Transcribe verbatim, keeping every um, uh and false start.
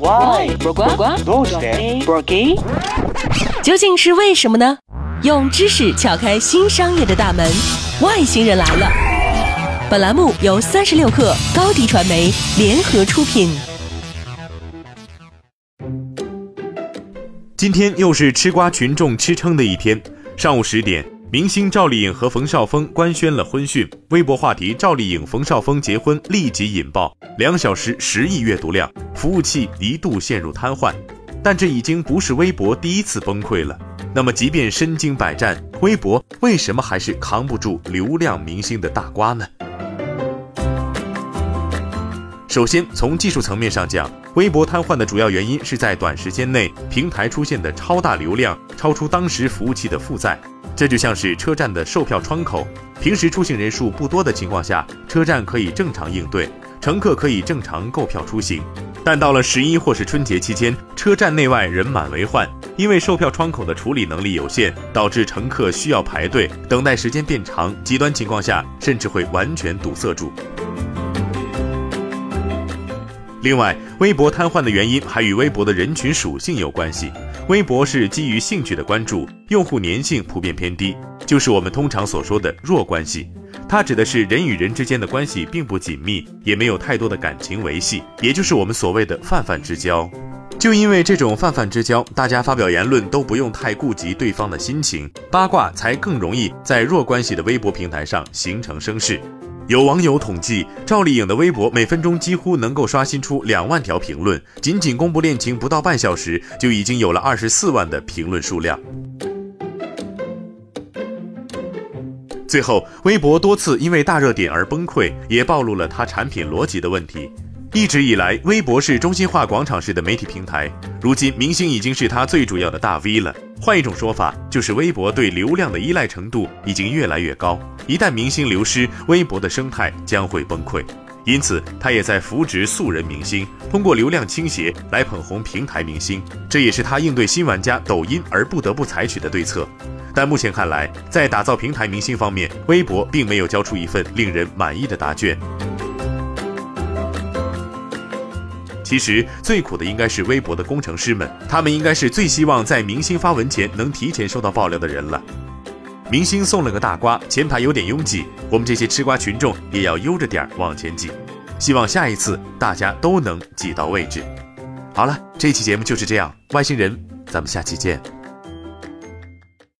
Why? Broke? 究竟是为什么呢？用知识撬开新商业的大门，外星人来了。本栏目由三十六氪、高迪传媒联合出品。今天又是吃瓜群众吃撑的一天。上午十点，明星赵丽颖和冯绍峰官宣了婚讯，微博话题赵丽颖冯绍峰结婚立即引爆，两小时十亿阅读量，服务器一度陷入瘫痪。但这已经不是微博第一次崩溃了。那么即便身经百战，微博为什么还是扛不住流量明星的大瓜呢？首先，从技术层面上讲，微博瘫痪的主要原因是在短时间内平台出现的超大流量超出当时服务器的负载。这就像是车站的售票窗口，平时出行人数不多的情况下，车站可以正常应对，乘客可以正常购票出行。但到了十一或是春节期间，车站内外人满为患，因为售票窗口的处理能力有限，导致乘客需要排队，等待时间变长，极端情况下甚至会完全堵塞住。另外，微博瘫痪的原因还与微博的人群属性有关系。微博是基于兴趣的关注，用户粘性普遍偏低，就是我们通常所说的弱关系。它指的是人与人之间的关系并不紧密，也没有太多的感情维系，也就是我们所谓的泛泛之交。就因为这种泛泛之交，大家发表言论都不用太顾及对方的心情，八卦才更容易在弱关系的微博平台上形成声势。有网友统计，赵丽颖的微博每分钟几乎能够刷新出两万条评论，仅仅公布恋情不到半小时，就已经有了二十四万的评论数量。最后，微博多次因为大热点而崩溃，也暴露了它产品逻辑的问题。一直以来，微博是中心化广场式的媒体平台，如今明星已经是它最主要的大 V 了。换一种说法，就是微博对流量的依赖程度已经越来越高，一旦明星流失，微博的生态将会崩溃。因此，它也在扶植素人明星，通过流量倾斜来捧红平台明星，这也是它应对新玩家抖音而不得不采取的对策。但目前看来，在打造平台明星方面，微博并没有交出一份令人满意的答卷。其实最苦的应该是微博的工程师们，他们应该是最希望在明星发文前能提前收到爆料的人了。明星送了个大瓜，前排有点拥挤，我们这些吃瓜群众也要悠着点往前挤，希望下一次大家都能挤到位置。好了，这期节目就是这样，外星人，咱们下期见。